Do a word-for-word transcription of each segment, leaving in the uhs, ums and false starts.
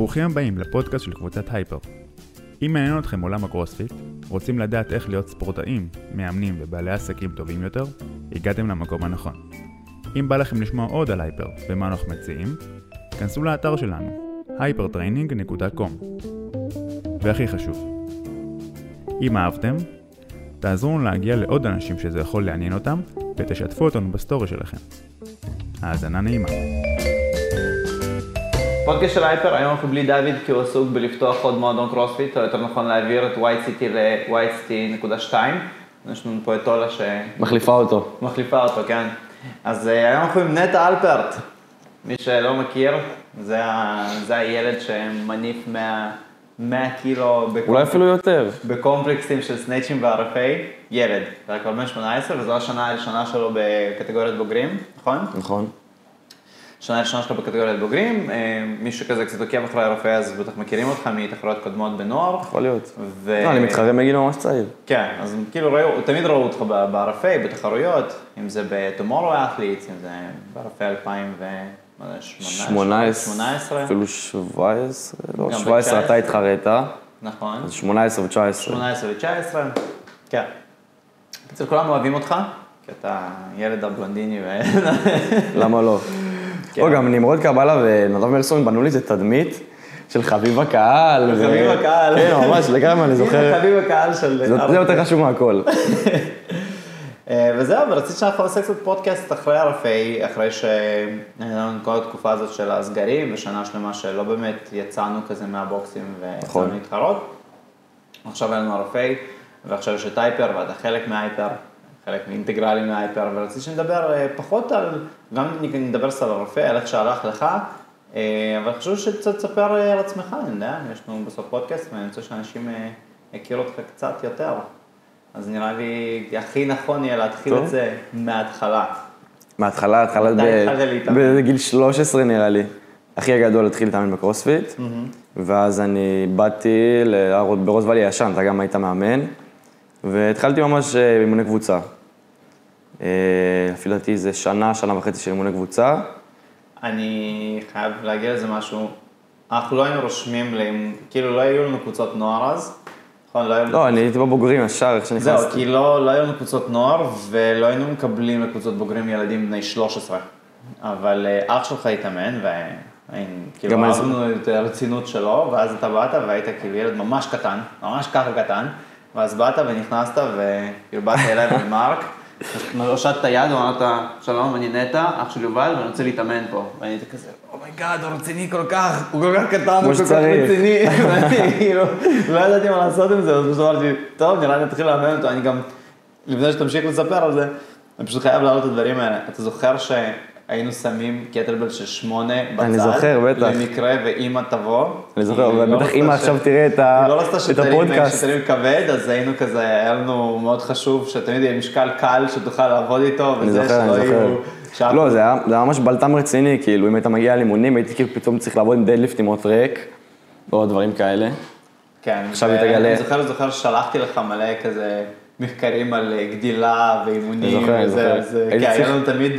ברוכים הבאים לפודקאסט של קבוצת הייפר. אם מעניין אתכם עולם הקרוספיט, רוצים לדעת איך להיות ספורטאים, מאמנים ובעלי עסקים טובים יותר, הגעתם למקום הנכון. אם בא לכם לשמוע עוד על הייפר ומה אנחנו מציעים, כנסו לאתר שלנו, hypertraining נקודה com. והכי חשוב, אם אהבתם, תעזרו לנו להגיע לעוד אנשים שזה יכול לעניין אותם ותשתפו אותנו בסטורי שלכם. האזנה נעימה. פודקאסט של הייפר, היום אנחנו בלי דוד כי הוא עסוק בלפתוח עוד מועדון קרוספיט, או יותר נכון להעביר את Weightcity ל-Weightcity נקודה שתיים. יש לנו פה את תולה ש... מחליפה אותו. מחליפה אותו, כן. אז היום אנחנו עם נטע אלפרט. מי שלא מכיר, זה, זה הילד שמניף מאה קילו בקומפלקסים, אולי אפילו יותר, בקומפלקסים של סנייצ'ים וערפי. ילד, זה רק בן שמונה עשרה, וזו השנה הראשונה שלו בקטגוריית בוגרים, נכון? נכון. שנה ראשונה שלו בקטגוריית בוגרים, מישהו כזה קצת עוקב אחרי הרופא, אז בטח מכירים אותך מתחרויות קודמות בנוער. יכול להיות. ו... לא, אני מתחרה מגיל ממש צעיר. כן, אז כאילו ראו, תמיד ראו אותך בערפי, בתחרויות, אם זה ב-Tomorrow Athletes, אם זה בערפי אלפיים ושמונה עשרה, אפילו שבע עשרה, לא, שבע עשרה אתה התחרית. נכון. אז שמונה עשרה ותשע עשרה. שמונה עשרה ותשע עשרה, כן. אצל כולם אוהבים אותך, כי אתה ילד הבלונדיני ו... למה לא? או גם נמרוד קבלה ונדב מרסון בנו לי איזה תדמית של חביב הקהל. חביב הקהל. כן, ממש, לגמרי, אני זוכר. חביב הקהל של... זה יותר חשוב מהכל. וזהו, ורציתי שאנחנו עושה קצת פודקאסט אחרי הרפאי, אחרי שהיינו כל התקופה הזאת של הסגרים, ושנה שלמה שלא באמת יצאנו כזה מהבוקסים ויצאנו להתחרות. עכשיו היינו הרפאי, ועכשיו יש את הייפר, ואתה חלק מהייפר. חלק מאינטגרלי מההייפר, ורציתי שנדבר פחות על, גם נדבר סל הרופא, על איך שהלך לך, אבל חשוב שצריך לספר על עצמך, אני יודע, יש לנו בסוף פודקאסט, ואני רוצה שאנשים יכירו אותך קצת יותר. אז נראה לי, הכי נכון יהיה להתחיל את זה מההתחלה. מההתחלה, התחלת בגיל שלוש עשרה נראה לי. אחי הגדול התחיל להתאמן בקרוספיט, ואז אני באתי ברוזוואלי הישן, אתה גם היית מאמן. והתחלתי ממש אימוני קבוצה. לפי דעתי זה שנה, שנה וחצי של אימוני קבוצה. אני חייב להגיע לזה משהו. אנחנו לא היינו רושמים, כאילו לא היו לנו קבוצות נוער אז. לא, אני הייתי בבוגרים ישר, איך שנכנסתי. זהו, כי לא היו לנו קבוצות נוער ולא היינו מקבלים לקבוצות בוגרים ילדים בני שלוש עשרה. אבל אח שלך התאמן וכאילו אהבנו את הרצינות שלו, ואז אתה באת והיית כאילו ילד ממש קטן, ממש ככה קטן. ואז באת ונכנסת וכאילו באת אליי ולמרק, הושעת את היד ואמרת, שלום, אני נטע, אח של יובל, ואני רוצה להתאמן פה. ואני הייתי כזה, אומייגאד, הוא רציני כל כך, הוא כל כך קטן, הוא כל כך רציני. ואני כאילו, לא ידעתי מה לעשות עם זה, אז פשוט אמרתי, טוב, נראה לי נתחיל להאמן אותו, אני גם, לפני שתמשיך לספר על זה, אני פשוט חייב להעלות את הדברים האלה. אתה זוכר שהיינו שמים קטלבל של שמונה בצד? אני זוכר, בטח. למקרה ואמא תבוא. אני זוכר, ובטח אמא עכשיו תראה את הפודקאסט. היא לא רצתה שתרים כבד, אז היינו כזה, היה לנו מאוד חשוב שתמיד יהיה משקל קל שתוכל לעבוד איתו, וזה שלא יהיו... לא, זה היה ממש בלטם רציני, כאילו, אם היית מגיע ללימונים, הייתי כאילו פתאום צריך לעבוד עם דדליפט עם עוד טרק, או דברים כאלה. כן, אני זוכר, זוכר ששלחתי לך מלא כזה מחקרים על גדילה ואימונים וזה, אז היה לנו תמיד...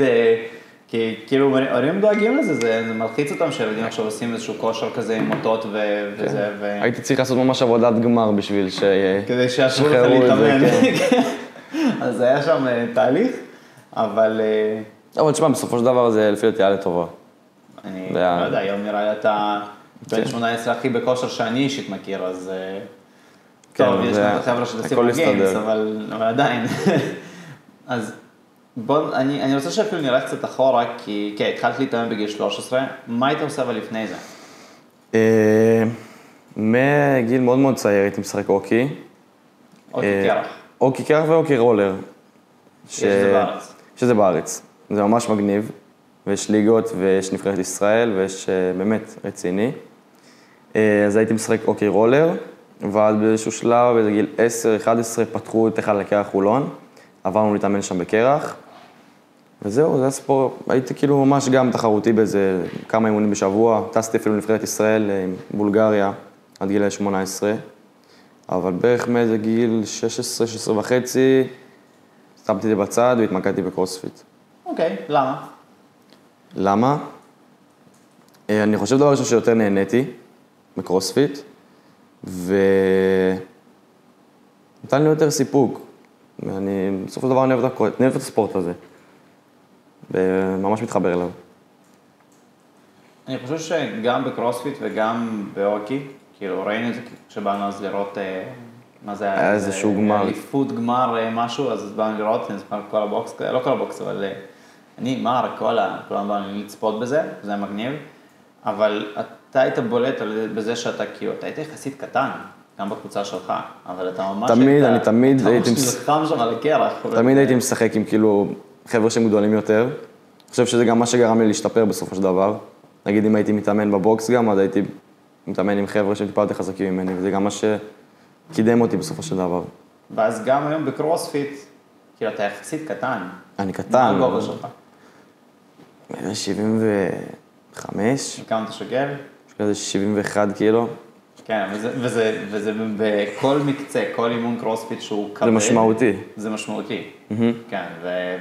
כי כאילו הורים דואגים לזה, זה מלחיץ אותם שהילדים עכשיו עושים איזשהו כושר כזה עם מוטות וזה ו... הייתי צריך לעשות ממש עבודת גמר בשביל ש... כדי שישרו לך להתאמן. אז היה שם תהליך, אבל... אבל תשמע, בסופו של דבר זה לפי דעתי היה לטובה. אני לא יודע, היום נראה לי אתה בן שמונה עשרה הכי בכושר שאני אישית מכיר, אז... טוב, יש לנו את החבר'ה שתשים לגיימס, אבל עדיין. אז... בוא, אני, אני רוצה שאפילו נראה קצת אחורה, כי כן, התחלת להתאמן בגיל שלוש עשרה, מה היית עושה אבל לפני זה? מגיל מאוד מאוד צעיר הייתי משחק אוקי. אוקי קרח. אוקי קרח ואוקי רולר. שזה בארץ. שזה בארץ. זה ממש מגניב, ויש ליגות ויש נבחרת ישראל ויש באמת רציני. אז הייתי משחק אוקי רולר, ועד באיזשהו שלב, בגיל עשר אחת עשרה פתחו את אחד לקרח חולון. עברנו להתאמן שם בקרח, וזהו, זה היה ספורט, הייתי כאילו ממש גם תחרותי באיזה כמה אימונים בשבוע, טסתי אפילו לנבחרת ישראל עם בולגריה עד גיל שמונה עשרה, אבל בערך מאיזה גיל שש עשרה, שש עשרה וחצי, שמתי את זה בצד והתמקדתי בקרוספיט. אוקיי, okay, למה? למה? אני חושב דבר ראשון שיותר נהניתי, בקרוספיט, ונתן לי יותר סיפוק. ואני, בסוף הדבר אני אוהב את, את הספורט הזה, וממש מתחבר אליו. אני חושב שגם בקרוספיט וגם באוקי, כאילו ראינו את זה כשבאנו אז לראות מה זה היה, איזה שהוא גמר. אליפות גמר משהו, אז באנו לראות, אז באנו כל הבוקס, לא כל הבוקס, אבל אני, מר, כל ה... כולם באנו לצפות בזה, זה מגניב, אבל אתה היית בולט בזה שאתה כאילו, אתה היית יחסית קטן, גם בקבוצה שלך, אבל אתה ממש... תמיד, אני תמיד הייתי... אתה ממש נלחם שם על הקרח. תמיד הייתי משחק עם כאילו חבר'ה שהם גדולים יותר, אני חושב שזה גם מה שגרם לי להשתפר בסופו של דבר. נגיד אם הייתי מתאמן בבוקס גם, אז הייתי מתאמן עם חבר'ה שהם טיפה יותר חזקים ממני, וזה גם מה שקידם אותי בסופו של דבר. ואז גם היום בקרוספיט, כאילו אתה יחסית קטן. אני קטן. מה הגובה שלך? שבעים וחמש. וכמה אתה שוקל? שוקל זה שבעים ואחד קילו. כן, וזה בכל מקצה, כל אימון קרוספיט שהוא כבד. זה משמעותי. זה משמעותי, כן,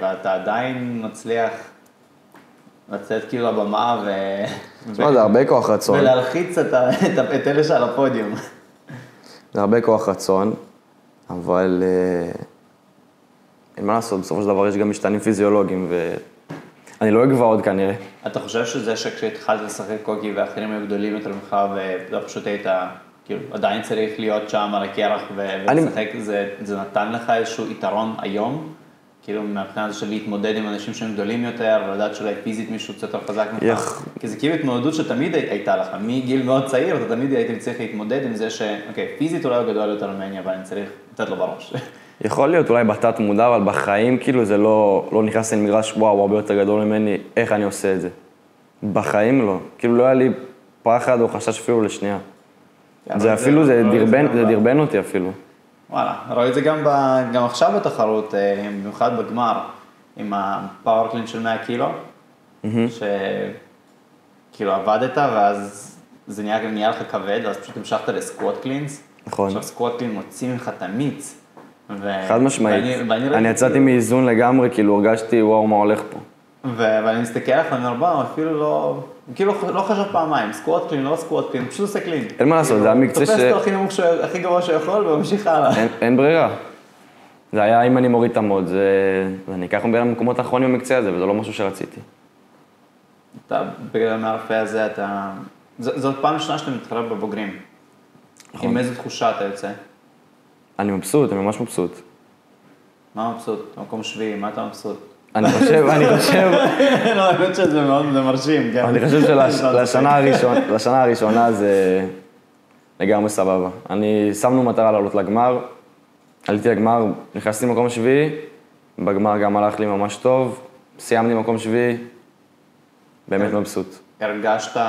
ואתה עדיין מצליח לצאת כאילו לבמה ו... תשמע, זה הרבה כוח רצון. ולהלחיץ את אלה שעל הפודיום. זה הרבה כוח רצון, אבל אין מה לעשות, בסופו של דבר יש גם משתנים פיזיולוגיים, ואני לא אגבע עוד כנראה. אתה חושב שזה שכשהתחלת לשחק קוקי והאחרים היו גדולים יותר ממך, ואתה פשוט היית, כאילו, עדיין צריך להיות שם על הקרח ולשחק, זה נתן לך איזשהו יתרון היום? כאילו, מהבחינה הזו של להתמודד עם אנשים שהם גדולים יותר, ולדעת שאולי פיזית מישהו קצת יותר חזק ממך. כי זה כאילו התמודדות שתמיד הייתה לך. מגיל מאוד צעיר, אתה תמיד הייתם צריך להתמודד עם זה ש... אוקיי, פיזית אולי הוא גדול יותר ממני, אבל אני צריך לתת לו בראש. יכול להיות אולי בתת מודע, אבל בחיים כאילו זה לא נכנס עם מגרש, וואו, הוא הרבה יותר גדול ממני, איך אני עושה את זה? בחיים לא. כאילו לא היה לי פחד או חשש אפילו לשנייה. זה אפילו, זה דרבן אותי אפילו. וואלה, רואה את זה גם, ב, גם עכשיו בתחרות, במיוחד בגמר, עם הפאורקלין של מאה קילו, mm-hmm. שכאילו עבדת ואז זה נהיה, נהיה לך כבד, ואז פשוט המשכת לסקווט קלינס. נכון. עכשיו סקווט קלין מוציא ממך תמיץ. ו... חד משמעית. ואני, ואני אני יצאתי כאילו... מאיזון לגמרי, כאילו הרגשתי וואו מה הולך פה. ו... ואני מסתכל לך ואני אומר, אפילו לא... כאילו לא חשב פעמיים, סקווט קלין, לא סקווט קלין, פשוט עושה קלין. אין מה לעשות, זה המקצה ש... תופס אותו הכי נמוך, הכי גבוה שיכול, וממשיך הלאה. אין ברירה. זה היה אם אני מוריד את המוד, זה... אני אקח במקומות האחרונים במקצה הזה, וזה לא משהו שרציתי. אתה, בגלל המערפה הזה, אתה... זאת פעם השנה שאתה מתחרה בבוגרים. עם איזו תחושה אתה יוצא? אני מבסוט, אני ממש מבסוט. מה מבסוט? מקום שביעי, מה אתה מבסוט? אני חושב, אני חושב... לא, אני חושב שזה מאוד מרשים, כן. אני חושב שלשנה הראשונה זה לגמרי סבבה. אני שמנו מטרה לעלות לגמר, עליתי לגמר, נכנסתי למקום שביעי, בגמר גם הלך לי ממש טוב, סיימתי מקום שביעי, באמת מבסוט. הרגשת,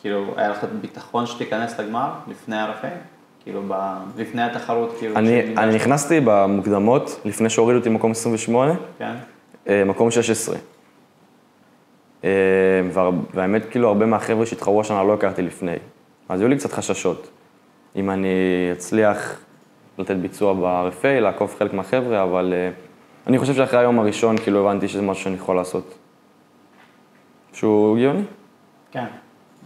כאילו, היה לך ביטחון שתיכנס לגמר לפני הערפים? כאילו, לפני התחרות, כאילו... אני נכנסתי במוקדמות, לפני שהורידו אותי מקום עשרים ושמונה. כן. מקום שש עשרה. והאמת, כאילו, הרבה מהחבר'ה שהתחרו השנה לא הכרתי לפני. אז היו לי קצת חששות. אם אני אצליח לתת ביצוע ב-אר אף איי, לעקוב חלק מהחבר'ה, אבל אני חושב שאחרי היום הראשון, כאילו, הבנתי שזה משהו שאני יכול לעשות. שהוא גיוני? כן.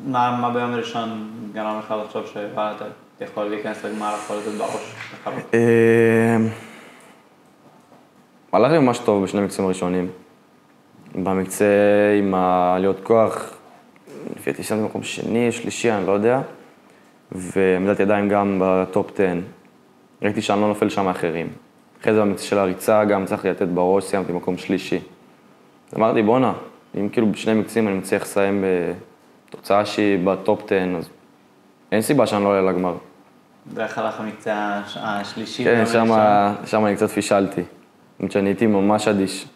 מה ביום הראשון גרם לך לחשוב שבא לתת? יכול להיכנס לגמר, יכול לתת בראש? הלך לי ממש טוב בשני המקצועים הראשונים. במקצוע עם העליות כוח, לפי דעתי שם במקום שני, שלישי, אני לא יודע. ועמדת ידיים גם בטופ עשר. ראיתי שאני לא נופל שם מאחרים. אחרי זה במקצוע של הריצה גם צריך לתת בראש, סיימתי במקום שלישי. אמרתי, בונה, אם כאילו בשני מקצועים אני מצליח לסיים בתוצאה שהיא בטופ עשר, אז אין סיבה שאני לא עולה לגמר. דרך הלך המקצוע השלישי. כן, שם אני קצת פישלתי. כשאני הייתי ממש אדיש.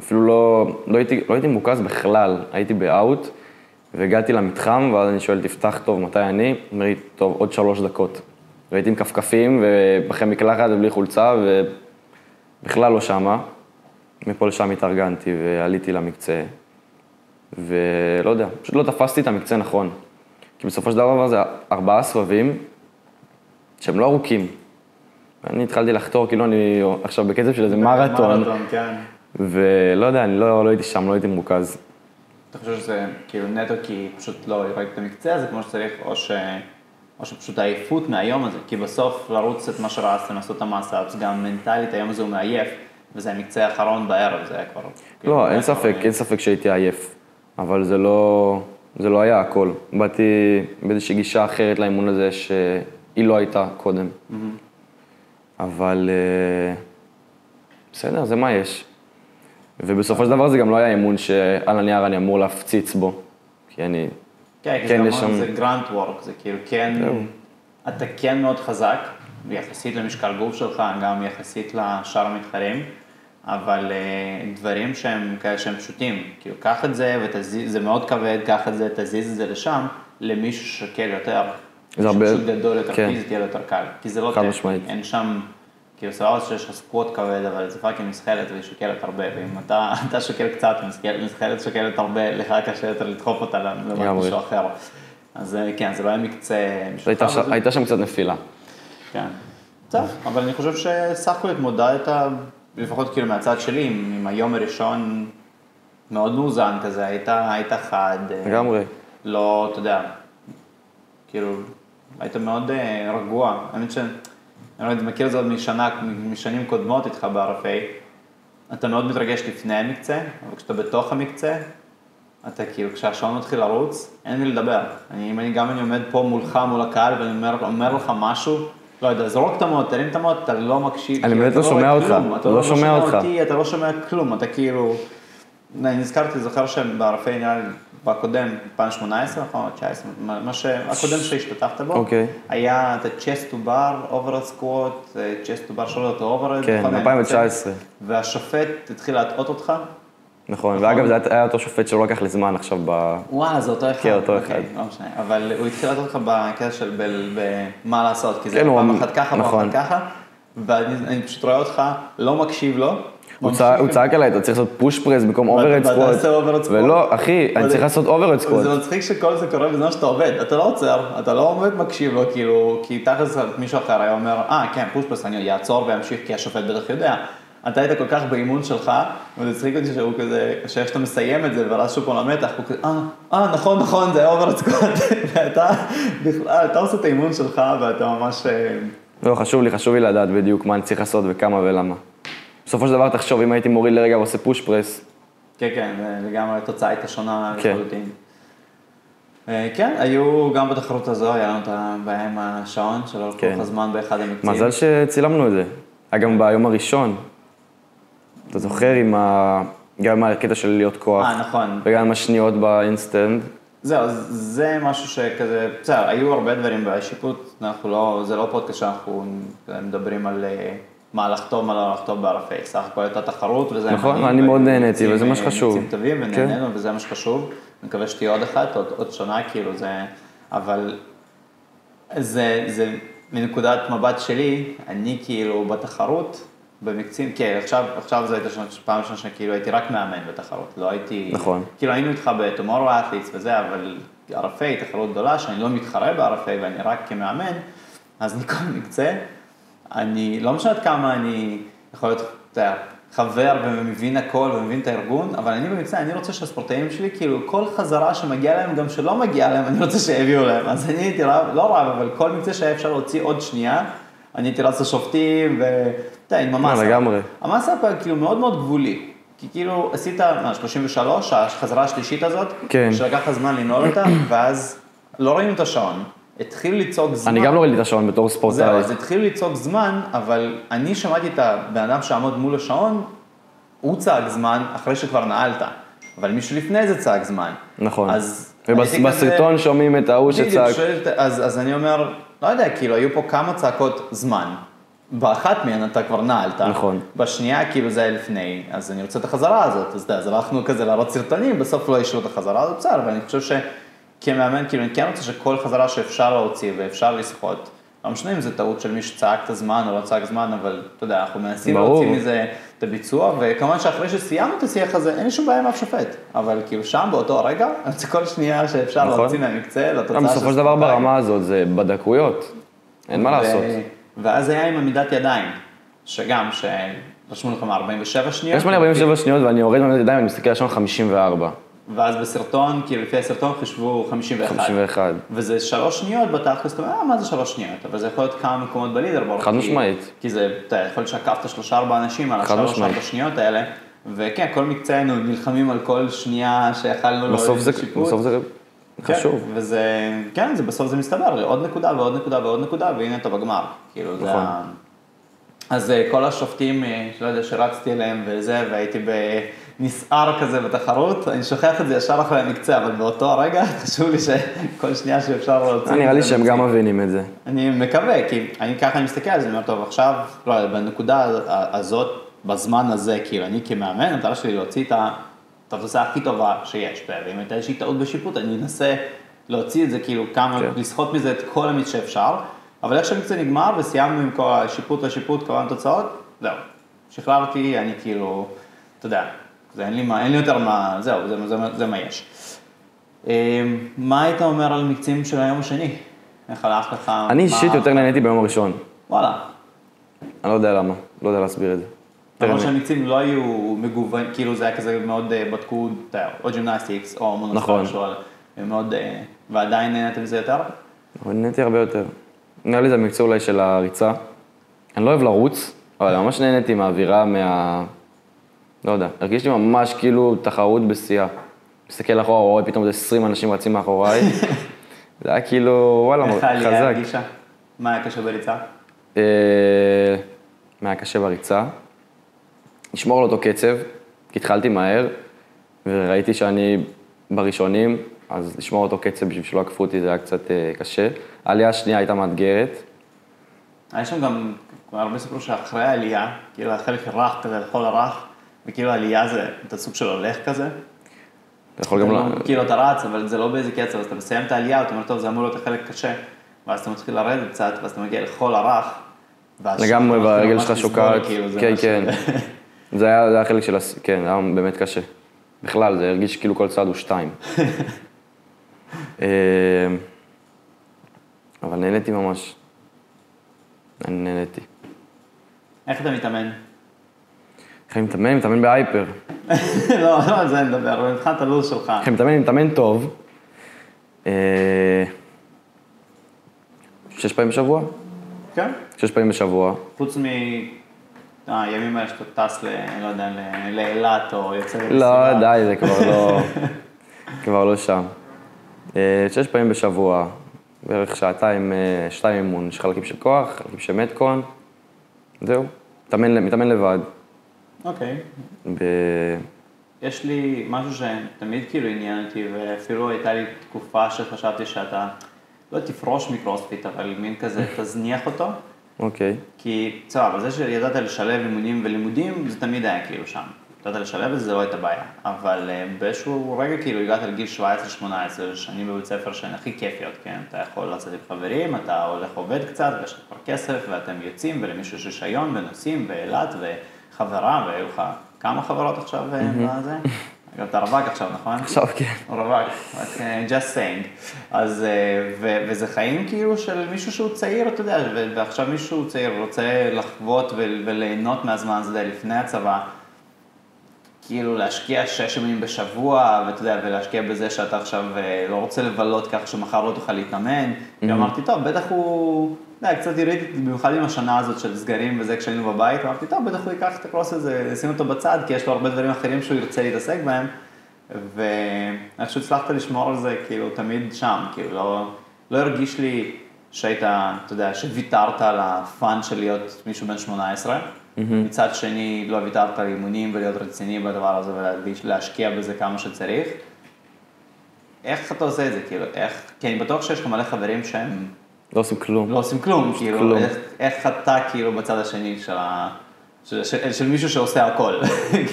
אפילו לא, לא הייתי, לא הייתי מוקז בכלל, הייתי באאוט, והגעתי למתחם, ואז אני שואל, תפתח טוב, מתי אני? אמרתי, טוב, עוד שלוש דקות. והייתי עם כפכפים, ובחם מקלחת ובלי חולצה, ובכלל לא שמה. מפה לשם התארגנתי, ועליתי למקצה, ולא יודע, פשוט לא תפסתי את המקצה נכון. כי בסופו של דבר זה ארבעה סבבים, שהם לא ארוכים. אני התחלתי לחתור, כאילו אני עכשיו בקצב של איזה מראטון, ולא יודע, אני לא הייתי שם, לא הייתי מרוכז. אתה חושב שזה כאילו נטו כי פשוט לא יראה את המקצה הזה כמו שצריך, או ש... או שפשוט העייפות מהיום הזה, כי בסוף לרוץ את מה שרעסתם, לעשות את המסאפס, גם מנטלית היום הזה הוא מעייף, וזה המקצה האחרון בערב, זה היה כבר... לא, אין ספק, אין ספק שהייתי עייף, אבל זה לא, זה לא היה הכל. באתי באיזושהי גישה אחרת לאימון הזה שהיא לא הייתה קודם. אבל בסדר, זה מה יש. ובסופו של דבר זה גם לא היה אימון שעל הנייר אני אמור להפציץ בו, כי אני... כן, כי זה המון, זה גרנט וורק, זה כאילו כן, אתה כן מאוד חזק, יחסית למשקל גוף שלך, גם יחסית לשאר המתחרים, אבל דברים שהם כאלה שהם פשוטים, כאילו קח את זה, זה מאוד כבד, קח את זה, תזיז את זה לשם, למישהו שקל יותר, שפשוט גדול יותר פיזית, יהיה יותר קל, כי זה לא טכני, אין שם, כאילו סבבה שיש לך סקווט כבד, אבל זה פאקינג מסחלת והיא שוקלת הרבה, ואם אתה שוקל קצת, מסחלת שוקלת הרבה, לך קשה יותר לדחוף אותה לבד משהו אחר. אז כן, זה לא היה מקצה... הייתה שם קצת נפילה. כן, טוב, אבל אני חושב שסך כול התמודדת, לפחות כאילו מהצד שלי, עם היום הראשון מאוד מאוזן כזה, היית חד... לגמרי. לא, אתה יודע, כאילו, היית מאוד רגוע, האמת ש... אני מכיר את זה עוד משנים קודמות איתך בערפי, אתה מאוד מתרגש לפני המקצה, אבל כשאתה בתוך המקצה, אתה כאילו, כשהשעון מתחיל לרוץ, אין לי לדבר. אני, גם אני עומד פה מולך, מול הקהל, ואני אומר, אומר לך משהו, לא יודע, זרוק את המות, תרים את המות, אתה לא מקשיב. אני באמת לא שומע אותך, אתה לא שומע אותך. אתה לא שומע כלום, אתה כאילו... אני נזכרתי, זוכר שבערפי נראה לי, בקודם, אלפיים שמונה עשרה, תשע עשרה, מה שהקודם שהשתתפת בו, אוקיי. היה את ה-chest to bar, overhead squat, chest to bar shoulder to overhead. כן, אלפיים תשע עשרה. והשופט התחיל להטעות אותך. נכון, ואגב זה היה אותו שופט שלא לקח לי זמן עכשיו ב... וואלה, זה אותו אחד. כן, אותו אחד. אבל הוא התחיל להטעות אותך בקטע של מה לעשות, כי זה פעם אחת ככה, פעם אחת ככה, ואני פשוט רואה אותך, לא מקשיב לו, הוא צעק עליי, אתה צריך לעשות פוש פרס במקום אוברהד סקווט, ולא, אחי, אני צריך לעשות אוברהד סקווט. זה מצחיק שכל זה קורה בזמן שאתה עובד, אתה לא עוצר, אתה לא עומד מקשיב לו, כאילו, כי תכלס מישהו אחר היה אומר, אה, כן, פוש פרס, אני אעצור וימשיך, כי השופט בטח יודע. אתה היית כל כך באימון שלך, וזה צחיק אותי שהוא כזה, שאיך שאתה מסיים את זה, ואז שהוא פה למתח, הוא כזה, אה, אה, נכון, נכון, זה היה אוברהד סקווט, ואתה, בכלל, אתה עושה את האימון שלך, ואתה ממש... לא, חשוב לי, חשוב לי לדעת בדיוק מה אני צריך לעשות וכמה ולמה. בסופו של דבר תחשוב, אם הייתי מוריד לרגע ועושה פוש פרס. כן, כן, וגם התוצאה הייתה שונה לחלוטין. כן, היו גם בתחרות הזו, היה לנו את הבעיה עם השעון, שלא לקחו לך זמן באחד המקצים. מזל שצילמנו את זה. היה גם ביום הראשון. אתה זוכר גם הקטע של להיות כוח. אה, נכון. וגם השניות באינסטנט. זהו, זה משהו שכזה, בסדר, היו הרבה דברים בשיפוט, אנחנו לא, זה לא פודקאסט שאנחנו מדברים על... מה לחתום, מה לא לחתום בערפי, סך הכל הייתה תחרות, וזה... נכון, אני מאוד נהניתי, וזה מה שחשוב. ניצים טובים ונהנינו, וזה מה שחשוב. אני מקווה שתהיה עוד אחת, עוד שונה, כאילו, זה... אבל... זה מנקודת מבט שלי, אני כאילו בתחרות, במקצים, כן, עכשיו זה הייתה פעם שנה שכאילו הייתי רק מאמן בתחרות, לא הייתי... נכון. כאילו היינו איתך בתומורו אתליץ וזה, אבל ערפי, תחרות גדולה, שאני לא מתחרה בערפי, ואני רק כמאמן, אז אני כל מקצה, אני, לא משנה עד כמה אני יכול להיות חבר ומבין הכל ומבין את הארגון, אבל אני במקצוע, אני רוצה שהספורטאים שלי, כאילו כל חזרה שמגיעה להם, גם שלא מגיעה להם, אני רוצה שהביאו להם. אז אני הייתי רב, לא רב, אבל כל מקצוע שהיה אפשר להוציא עוד שנייה, אני הייתי רץ לשופטים ואתה, עם המסה. לגמרי. המסה פה כאילו מאוד מאוד גבולי, כי כאילו עשית שלושים ושלוש, החזרה השלישית הזאת, שלקח הזמן לנעול אותה, ואז לא ראינו את השעון. התחיל ליצוג זמן. אני גם לא ראיתי את השעון בתור ספורטאי. זהו, אז התחיל ליצוג זמן, אבל אני שמעתי את הבן אדם שעמוד מול השעון, הוא צעק זמן אחרי שכבר נעלת, אבל מישהו לפני זה צעק זמן. נכון. ובסרטון שומעים את ההוא שצעק. אז אני אומר, לא יודע, כאילו, היו פה כמה צעקות זמן. באחת מהן אתה כבר נעלת. נכון. בשנייה, כאילו, זה היה לפני, אז אני רוצה את החזרה הזאת. אז הלכנו כזה להראות סרטונים, בסוף לא ישרו את החזרה הזאת, בסדר, אבל אני חושב ש... כמאמן, כאילו, אני כן רוצה שכל חזרה שאפשר להוציא ואפשר לשחות, לא משנה אם זה טעות של מי שצעק את הזמן או לא צעק זמן, אבל אתה יודע, אנחנו מנסים להוציא מזה את הביצוע, וכמובן שאחרי שסיימנו את השיח הזה, אין לי שום בעיה עם אף שופט, אבל כאילו שם באותו הרגע, זה כל שנייה שאפשר להוציא מהמקצה, לתוצאה של... בסופו של דבר ברמה הזאת זה בדקויות, אין מה לעשות. ואז היה עם עמידת ידיים, שגם שרשמו לך ארבעים ושבע שניות. יש לי ארבעים ושבע שניות ואני יורד מעמידת ידיים, אני מסתכל לשון חמישים וארבע. ואז בסרטון, כאילו לפי הסרטון חשבו חמישים ואחת. וזה שלוש שניות בתארקס, אה, מה זה שלוש שניות? אבל זה יכול להיות כמה מקומות בלידרבורד. חד משמעית. כי זה, אתה יכול לשקפת שלושה ארבעה אנשים על השלוש ארבע שניות האלה, וכן, כל מקצוענו נלחמים על כל שנייה שיכלנו להוריד לשיפוט. בסוף זה חשוב. וזה, כן, בסוף זה מסתבר, עוד נקודה ועוד נקודה ועוד נקודה, והנה אתה בגמר. כאילו זה... אז כל השופטים, שלא יודע, שרצתי אליהם וזה, והייתי בנסער כזה בתחרות, אני שוכח את זה ישר אחרי המקצה, אבל באותו הרגע חשוב לי שכל שנייה שאפשר להוציא. אני נראה לי שהם גם מבינים את זה. אני מקווה, כי אני ככה אני מסתכל על זה, אני אומר, טוב, עכשיו, לא, בנקודה הזאת, בזמן הזה, כאילו, אני כמאמן, התארה שלי להוציא את התוצאה הכי טובה שיש, ואם הייתה איזושהי טעות בשיפוט, אני אנסה להוציא את זה, כאילו, כמה, לסחוט מזה את כל המיץ שאפשר, אבל איך שהמקצה נגמר וסיימנו עם כל השיפוט לשיפוט, קבענו תוצאות, זהו. שחררתי, אני כאילו, אתה יודע, זה אין לי מה, אין לי יותר מה, זהו, זה, זה, זה מה יש. מה היית אומר על מקצים של היום השני? איך הלך לך? אני אישית יותר נהניתי ביום הראשון. וואלה. אני לא יודע למה, לא יודע להסביר את זה. למרות שהמקצים לא היו מגוון, כאילו זה היה כזה מאוד בדקו, או ג'ימנסטיקס, או מונוסטרקצ'ואל, מאוד, ועדיין נהנתם מזה יותר? נהניתי הרבה יותר. נראה לי זה המקצוע אולי של הריצה. אני לא אוהב לרוץ, אבל ממש נהניתי מהאווירה, מה... לא יודע, הרגיש לי ממש כאילו תחרות בשיאה. מסתכל אחורה, רואה פתאום עשרים אנשים רצים מאחוריי. זה היה כאילו, וואלה, חזק. איך היה הרגישה? מה היה קשה בריצה? מה היה קשה בריצה? לשמור על אותו קצב, כי התחלתי מהר, וראיתי שאני בראשונים, אז לשמור אותו קצב בשביל שלא עקפו אותי, זה היה קצת קשה. העלייה השנייה הייתה מאתגרת. היה שם גם הרבה סיפור שאחרי העלייה, כאילו החלק רך כזה, לכל הרך, וכאילו העלייה זה, אתה סוג של הולך כזה. אתה יכול גם לא... כאילו אתה רץ, אבל זה לא באיזה קצב, אז אתה מסיים את העלייה, אתה אומר, טוב, זה אמור להיות החלק קשה, ואז אתה מתחיל לרדת קצת, ואז אתה מגיע לכל הרך, לגמרי, והרגל שלך שוקעת, כן, כן. זה היה החלק של... כן, זה היה באמת קשה. בכלל, זה הרגיש כאילו כל צעד הוא שתיים. אבל נהניתי ממש. אני נהניתי. איך אתה מתאמן? איך אני מתאמן? אני מתאמן בהייפר. לא, לא על זה אני מדבר, אבל נתחל את הלו"ז שלך. איך אני מתאמן? אני מתאמן טוב. שש פעמים בשבוע? כן. שש פעמים בשבוע. חוץ מ... הימים האלה שאתה טס, לא יודע, לאילת או יוצא לסיבה. לא, די, זה כבר לא... כבר לא שם. שש פעמים בשבוע. בערך שעתיים, שתיים אימון, יש חלקים של כוח, חלקים של מתכון, זהו, מתאמן לבד. אוקיי. יש לי משהו שתמיד כאילו עניין אותי, ואפילו הייתה לי תקופה שחשבתי שאתה לא תפרוש מקרוספיט, אבל מין כזה תזניח אותו. אוקיי. כי צבא, אבל זה שידעת לשלב אימונים ולימודים, זה תמיד היה כאילו שם. ידעת לשלב את זה, זה לא הייתה בעיה. אבל באיזשהו רגע כאילו הגעת לגיל שבע עשרה שמונה עשרה, שאני בבית ספר שהן הכי כיפיות, כן? אתה יכול לצאת עם חברים, אתה הולך עובד קצת, ויש לך כבר כסף, ואתם יוצאים, ולמישהו שישיון, ונוסעים, ואילת, וחברה, והיו לך כמה חברות עכשיו, מה זה? אגב, אתה רווק עכשיו, נכון? עכשיו, כן. רווק, רק just saying. אז, וזה חיים כאילו של מישהו שהוא צעיר, אתה יודע, ועכשיו מישהו צעיר רוצה לחוות וליהנות מהזמן הזה לפני הצבא, כאילו להשקיע שש ימים בשבוע, ואתה יודע, ולהשקיע בזה שאתה עכשיו לא רוצה לבלות כך שמחר לא תוכל להתאמן. ואמרתי, טוב, בטח הוא... די, קצת יריתי במיוחד עם השנה הזאת של סגרים וזה כשהיינו בבית, ואמרתי, טוב, בטח הוא ייקח את הקרוס הזה, נשים אותו בצד, כי יש לו הרבה דברים אחרים שהוא ירצה להתעסק בהם, ואני חושב הצלחת לשמור על זה, כאילו, תמיד שם, כאילו, לא, לא הרגיש לי שהיית, אתה יודע, שוויתרת על הפאן של להיות מישהו בן שמונה עשרה, מצד שני, לא ויתרת על אימונים ולהיות רציני בדבר הזה ולהשקיע בזה כמה שצריך. איך אתה עושה את זה? כאילו, איך... כי אני בטוח שיש לך מלא חברים שהם... לא עושים כלום. לא עושים כלום, כאילו. איך אתה, כאילו, בצד השני של מישהו שעושה הכל?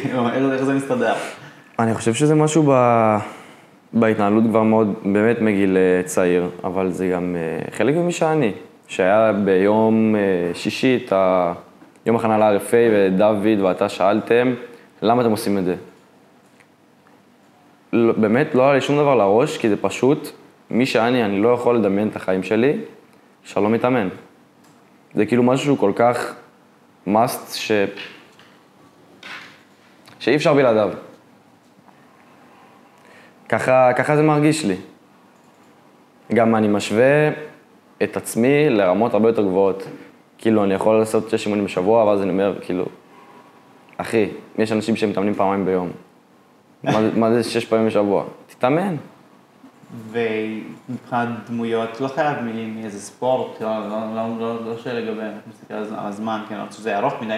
כאילו, איך זה מסתדר? אני חושב שזה משהו בהתנהלות כבר מאוד, באמת מגיל צעיר, אבל זה גם חלק ממי שאני, שהיה ביום שישי את ה... יום הכנה ל-אר אף איי ודוד ואתה שאלתם, למה אתם עושים את זה? באמת לא היה לי שום דבר לראש, כי זה פשוט, מי שאני, אני לא יכול לדמיין את החיים שלי, שאני לא מתאמן. זה כאילו משהו כל כך must ש... שאי אפשר בלעדיו. ככה, ככה זה מרגיש לי. גם אני משווה את עצמי לרמות הרבה יותר גבוהות. כאילו, אני יכול לעשות שש אימונים בשבוע, ואז אני אומר, כאילו, אחי, יש אנשים שמתאמנים פעמיים ביום. מה, מה זה שש פעמים בשבוע? תתאמן. ומבחינת דמויות, לא חייב מילים איזה ספורט, לא, לא, לא, לא, לא שלגבי, אני מסתכל על הזמן, כי אני רוצה שזה ארוך מדי.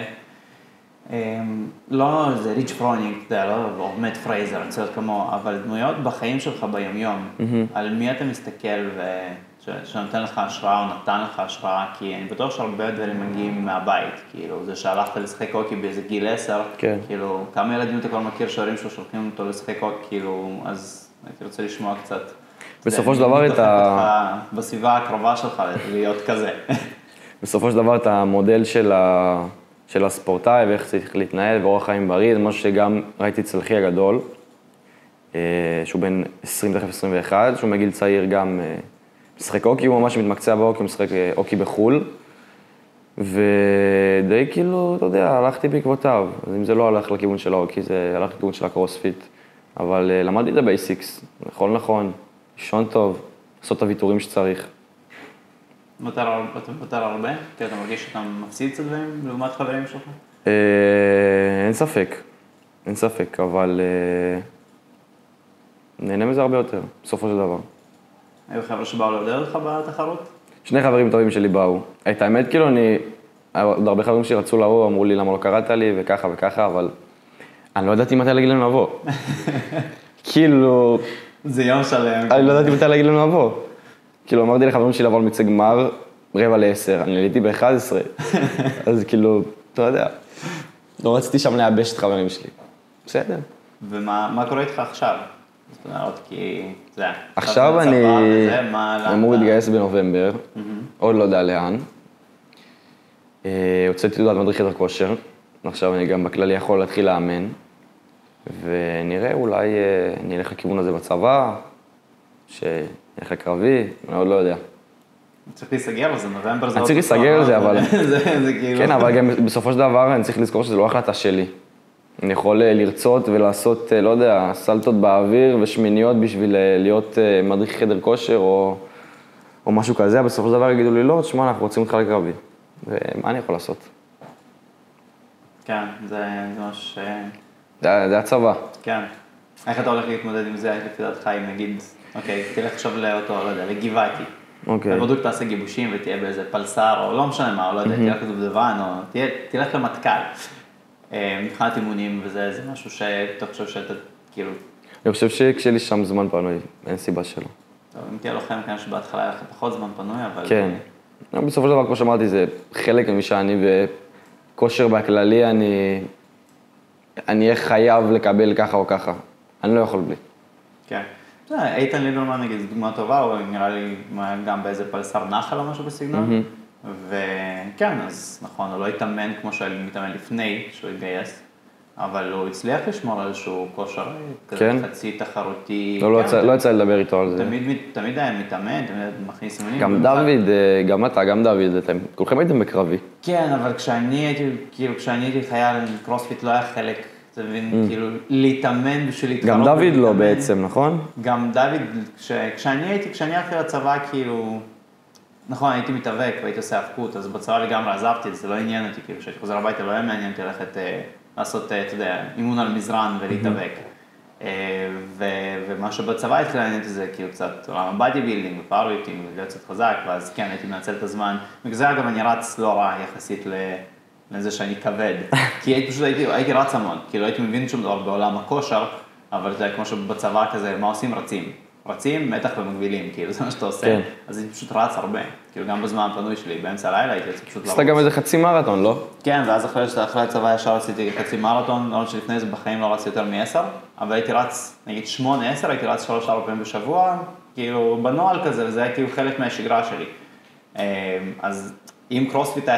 לא איזה ריץ' פרונינג, אתה יודע, לא, או מט פרייזר, אני רוצה להיות כמוהו, אבל דמויות בחיים שלך ביומיום, על מי אתה מסתכל ושנותן לך השראה או נתן לך השראה, כי אני בטוח שהרבה דברים מגיעים מהבית, כאילו, זה שהלכת לשחק הוקי באיזה גיל עשר, כאילו, כמה ילדים אתה כבר מכיר שהורים שלו שולחים אותו לשחק הוקי, כאילו, אז הייתי רוצה לשמוע קצת. בסופו של דבר את ה... בסביבה הקרובה שלך להיות כזה. בסופו של דבר את המודל של ה... של הספורטאי ואיך צריך להתנהל ואורח חיים בריא, זה משהו שגם ראיתי אצל אחי הגדול, שהוא בן עשרים עד עשרים ואחת, שהוא מגיל צעיר גם משחק הוקי, הוא ממש מתמקצע בהוקי, הוא משחק הוקי בחול, ודי כאילו, אתה יודע, הלכתי בעקבותיו, אז אם זה לא הלך לכיוון של ההוקי, זה הלך לכיוון של הקרוספיט, אבל למדתי את הבייסיקס, נכון נכון, לישון טוב, לעשות את הוויתורים שצריך. אתה מותר הרבה? כי אתה מרגיש שאתה מפסיד את הדברים לעומת חברים שלך? אין ספק, אין ספק, אבל נהנה מזה הרבה יותר, בסופו של דבר. היו חבר'ה שבאו לעודד אותך בתחרות? שני חברים טובים שלי באו. את האמת, כאילו, אני... עוד הרבה חברים שרצו לבוא, אמרו לי למה לא קראת לי וככה וככה, אבל אני לא ידעתי מתי להגיד להם לבוא. כאילו... זה יום שלם. אני לא ידעתי מתי להגיד להם לבוא. כאילו, אמרתי לחברים שלי לבוא למצג גמר רבע לעשר, אני עליתי ב-אחת עשרה, אז כאילו, אתה יודע, לא רציתי שם להיאבש את חברים שלי. בסדר. ומה קורה איתך עכשיו? זאת אומרת, כי זה... עכשיו אני אמור להתגייס בנובמבר, עוד לא יודע לאן. הוצאתי תעודת מדריכת הכושר, עכשיו אני גם בכללי יכול להתחיל לאמן, ונראה, אולי נלך לכיוון הזה בצבא, ש... איך הקרבי, אני עוד לא יודע. צריך להיסגר על זה, נובמבר זה... אני צריך להיסגר על זה, אבל... כן, אבל גם בסופו של דבר אני צריך לזכור שזה לא החלטה שלי. אני יכול לרצות ולעשות, לא יודע, סלטות באוויר ושמיניות בשביל להיות מדריך חדר כושר או משהו כזה, בסופו של דבר יגידו לי, לא, תשמע, אנחנו רוצים אותך לקרבי. ומה אני יכול לעשות? כן, זה ממש... זה הצבא. כן. איך אתה הולך להתמודד עם זה, לפי דעתך, אם נגיד... אוקיי, תלך עכשיו לאותו, לא יודע, לגבעתי. אוקיי. ובדוק תעשה גיבושים ותהיה באיזה פלסר, או לא משנה מה, או לא יודע, תלך לדובדבן, או תלך למטכ"ל. מבחינת אימונים וזה, זה משהו שאתה חושב שאתה, כאילו... אני חושב שכשיהיה לי שם זמן פנוי, אין סיבה שלא. טוב, אם תהיה לוחם, כאן שבהתחלה היה לך פחות זמן פנוי, אבל... כן. בסופו של דבר, כמו שאמרתי, זה חלק ממי שאני, וכושר בכללי, אני... אני אהיה חייב לקבל ככה או ככה. אני לא יכול בלי. כן. איתן ליברמן, נגיד, זו דוגמה טובה, הוא נראה לי גם באיזה פלסר נחל או משהו בסגנון, וכן, אז נכון, הוא לא התאמן כמו שהוא מתאמן לפני שהוא התגייס, אבל הוא הצליח לשמור על איזשהו כושר כזה חצי תחרותי. לא יצא לדבר איתו על זה. תמיד היה מתאמן, תמיד מכניס אימונים. גם דוד, גם אתה, גם דוד, אתם כולכם הייתם בקרבי. כן, אבל כשאני הייתי, כאילו, כשאני הייתי חייל, קרוספיט לא היה חלק. אתה מבין, כאילו, להתאמן בשביל להתחרות. גם דוד לא בעצם, נכון? גם דוד, כשאני הייתי, כשאני הלכתי לצבא, כאילו, נכון, הייתי מתאבק והייתי עושה הפקות, אז בצבא לגמרי עזבתי, זה לא עניין אותי, כאילו, כשאני חוזר הביתה לא היה מעניין אותי ללכת לעשות, אתה יודע, אימון על מזרן ולהתאבק. ומה שבצבא התחיל לעניין אותי זה, כאילו, קצת, עולם הבאדי בילדינג ופאוורליפטינג, להיות קצת חזק, ואז כן, הייתי מנצל את הזמן. בגלל אגב, אני רץ לא רע יחסית ל... לזה שאני כבד, כי הייתי פשוט, הייתי, הייתי רץ המון, כאילו הייתי מבין שום דבר בעולם הכושר, אבל אתה יודע, כמו שבצבא כזה, מה עושים? רצים. רצים, מתח ומגבילים, כאילו, זה מה שאתה עושה. כן. אז הייתי פשוט רץ הרבה, כאילו גם בזמן הפנוי שלי, באמצע הלילה הייתי פשוט לרוץ. עשתה גם איזה חצי מרתון, לא? כן, ואז אחרי, אחרי הצבא ישר עשיתי חצי מרתון, לא שלפני זה בחיים לא רצתי יותר מ-עשר, אבל הייתי רץ, נגיד שמונה עשר, הייתי רץ שלוש ארבע פעמים בשבוע, כאילו בנועל כזה, וזה היה כאילו חלק מהשגרה שלי. אז עם קרוספיט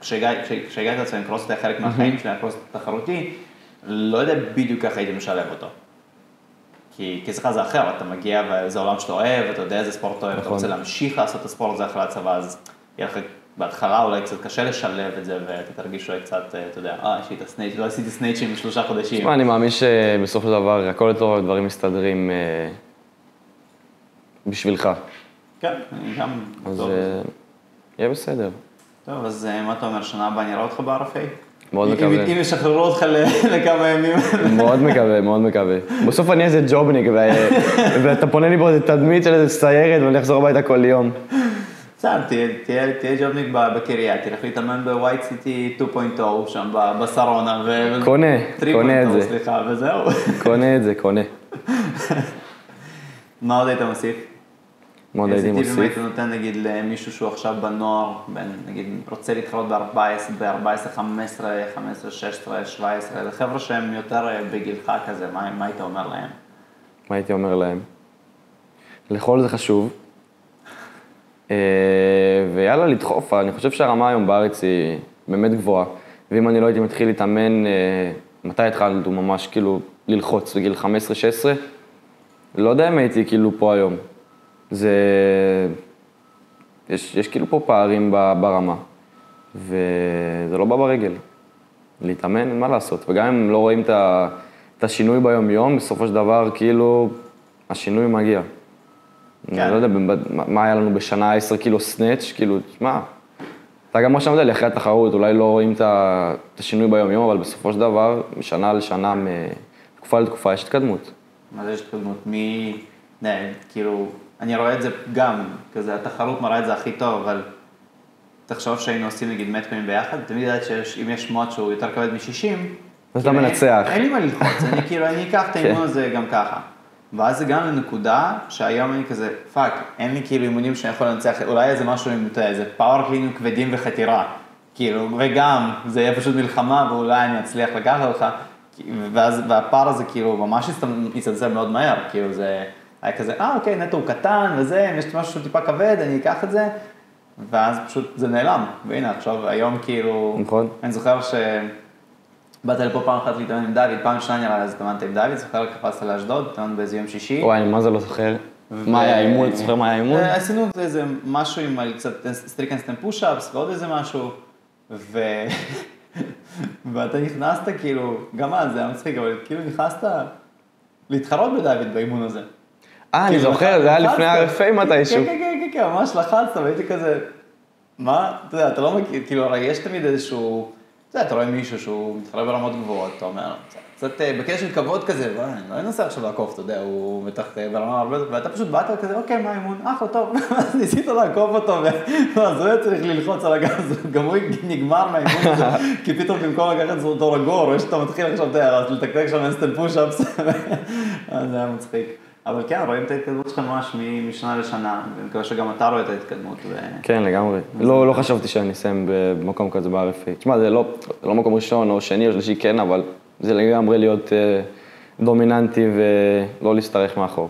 כשהגעתי לעצמם, קרוספיט היה חלק מהחיים שלי, הקרוספיט התחרותי, לא יודע בדיוק איך הייתי משלב אותו. כי כסחה זה אחר, אתה מגיע וזה עולם שאתה אוהב, אתה יודע איזה ספורט אתה אוהב, אתה רוצה להמשיך לעשות את הספורט הזה אחרי הצבא, אז יהיה לך בהתחלה אולי קצת קשה לשלב את זה, ואתה תרגיש אולי קצת, אתה יודע, אה, לא עשיתי סנייצ'ים שלושה חודשים. תשמע, אני מאמין שבסוף של דבר, הכל לטוב, הדברים מסתדרים בשבילך. כן, אני גם... אז יהיה בסדר. טוב, אז מה אתה אומר, שנה הבאה נראה אותך בערפי? מאוד מקווה. אם ישחררו אותך לכמה ימים. מאוד מקווה, מאוד מקווה. בסוף אני איזה ג'ובניק, ואתה פונה לי פה איזה תדמית של איזה סיירת, ואני אחזור הביתה כל יום. בסדר, תהיה ג'ובניק בקריה, תלך להתאמן ב-Weightcity two point oh, שם בסרונה. קונה, קונה את זה. סליחה, וזהו. קונה את זה, קונה. מה עוד היית מוסיף? מאוד הייתי מוסיף. איזה טיפים היית נותן, נגיד, למישהו שהוא עכשיו בנוער, נגיד, רוצה להתחלות ב-ארבע עשרה, חמש עשרה, שש עשרה, שבע עשרה, לחבר'ה שהם יותר בגילך כזה, מה היית אומר להם? מה הייתי אומר להם? לאכול זה חשוב. ויאללה, לדחוף. אני חושב שהרמה היום בארץ היא באמת גבוהה. ואם אני לא הייתי מתחיל להתאמן, מתי התחלנו ממש כאילו ללחוץ בגיל חמש עשרה שש עשרה? לא יודע אם הייתי כאילו פה היום. זה... יש, יש כאילו פה פערים ברמה, וזה לא בא ברגל. להתאמן, אין מה לעשות. וגם אם לא רואים את השינוי ביום-יום, בסופו של דבר, כאילו, השינוי מגיע. כן. אני לא יודע, מה היה לנו בשנה עשר קילו סנאץ', כאילו, מה? אתה גם רשמת לי אחרי התחרות, אולי לא רואים את השינוי ביום-יום, אבל בסופו של דבר, משנה לשנה, מתקופה לתקופה, יש התקדמות. מה זה יש התקדמות? מי... נה, כאילו... אני רואה את זה גם, כזה, התחרות מראה את זה הכי טוב, אבל תחשוב שהיינו עושים, נגיד, מאה פעמים ביחד, תמיד יודעת שאם יש מועד שהוא יותר כבד מ-שישים, אז אתה מנצח. אין לי מה ללחוץ, אני כאילו, אני אקח את האימון הזה גם ככה. ואז זה גם לנקודה שהיום אני כזה, פאק, אין לי כאילו אימונים שאני יכול לנצח, אולי איזה משהו עם איזה פאוור קלינינג כבדים וחתירה, כאילו, וגם, זה יהיה פשוט מלחמה, ואולי אני אצליח לקחת אותך, ואז, והפער הזה כאילו ממש יצטמצם מאוד מהר, כאילו, זה... היה כזה, אה, אוקיי, נטו הוא קטן וזה, אם יש משהו טיפה כבד, אני אקח את זה, ואז פשוט זה נעלם. והנה, עכשיו, היום כאילו... נכון. אני זוכר שבאת לפה פעם אחת להתאמן עם דוד, פעם שנה נראה, אז התאמנת עם דוד, זוכר לקפסת לאשדוד, התאמנת באיזה יום שישי. וואי, מה זה לא זוכר? מה היה האימון? זוכר מה היה האימון? עשינו איזה משהו עם קצת סטריק אנסטן פוש-אפס ועוד איזה משהו, ו... ואתה נכנסת כאילו, גם אז זה היה מצחיק, אבל כאילו נכנסת להתחרות בדוד באימון הזה. אה, אני זוכר, זה היה לפני הרפאי מתישהו. כן, כן, כן, ממש לחצת, והייתי כזה, מה? אתה יודע, אתה לא מכיר, כאילו, הרי יש תמיד איזשהו, אתה יודע, אתה רואה מישהו שהוא מתחרה ברמות גבוהות, אתה אומר, קצת בקשר של כבוד כזה, ואני לא אנסה עכשיו לעקוף, אתה יודע, הוא מתח ברמה הרבה, ואתה פשוט באת כזה, אוקיי, מה אימון? אחלה, טוב, אז ניסית לעקוף אותו, ואז הוא היה צריך ללחוץ על הגז, גם הוא נגמר מהאימון הזה, כי פתאום במקום לקחת אותו לגור, או שאתה מתחיל עכשיו, לתקתק שם אינסטנט פוש-אפס, אז זה היה מצחיק. אבל כן, רואים את ההתקדמות שלך ממש משנה לשנה, ואני מקווה שגם אתה רואה את ההתקדמות. כן, לגמרי. לא חשבתי שאני אסיים במקום כזה בערפי. תשמע, זה לא מקום ראשון או שני או שלישי, כן, אבל זה לגמרי להיות דומיננטי ולא להסתרך מאחור.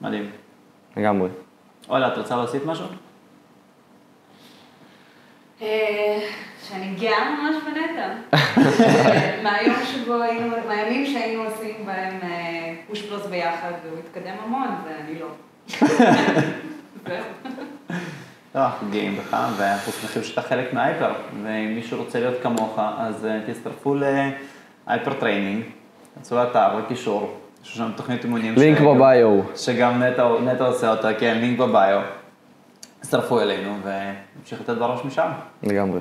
מדהים. לגמרי. אולה, את רוצה להוסיף משהו? שאני גאה ממש בנטה. מהיום שבו היינו, מהימים שהיינו עושים בהם פוש פלוס ביחד, והוא התקדם המון, ואני לא. טוב, אנחנו גאים בך, ואנחנו שמחים שאתה חלק מההייפר, ואם מישהו רוצה להיות כמוך, אז תצטרפו להייפר טריינינג, תצאו לאתר, לקישור, יש שם תוכנית אימונים. לינק בביו. שגם נטה עושה אותה, כן, לינק בביו. תצטרפו אלינו ונמשיך את הדבר ראש משם. לגמרי.